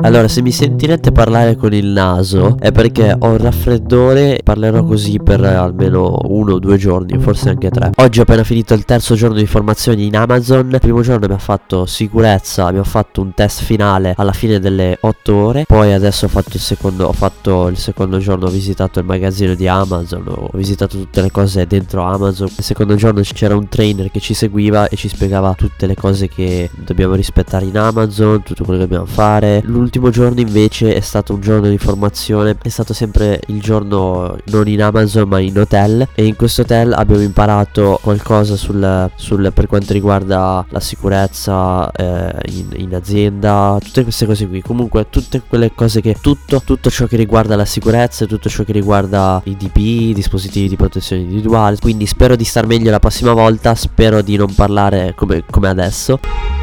Allora, se mi sentirete parlare con il naso è perché ho il raffreddore. Parlerò così per almeno 1 o 2 giorni, forse anche 3. Oggi ho appena finito il terzo giorno di formazione in Amazon. Il primo giorno abbiamo fatto sicurezza, abbiamo fatto un test finale alla fine delle 8 ore. Poi adesso ho fatto il secondo giorno, ho visitato il magazzino di Amazon, ho visitato tutte le cose dentro Amazon. Il secondo giorno c'era un trainer che ci seguiva e ci spiegava tutte le cose che dobbiamo rispettare in Amazon, tutto quello che dobbiamo fare. L'ultimo giorno invece è stato un giorno di formazione, è stato sempre il giorno non in Amazon ma in hotel, e in questo hotel abbiamo imparato qualcosa sul per quanto riguarda la sicurezza in azienda, tutte queste cose qui, comunque tutte quelle cose che tutto ciò che riguarda la sicurezza e tutto ciò che riguarda i DPI, dispositivi di protezione individuale. Quindi spero di star meglio la prossima volta, spero di non parlare come adesso.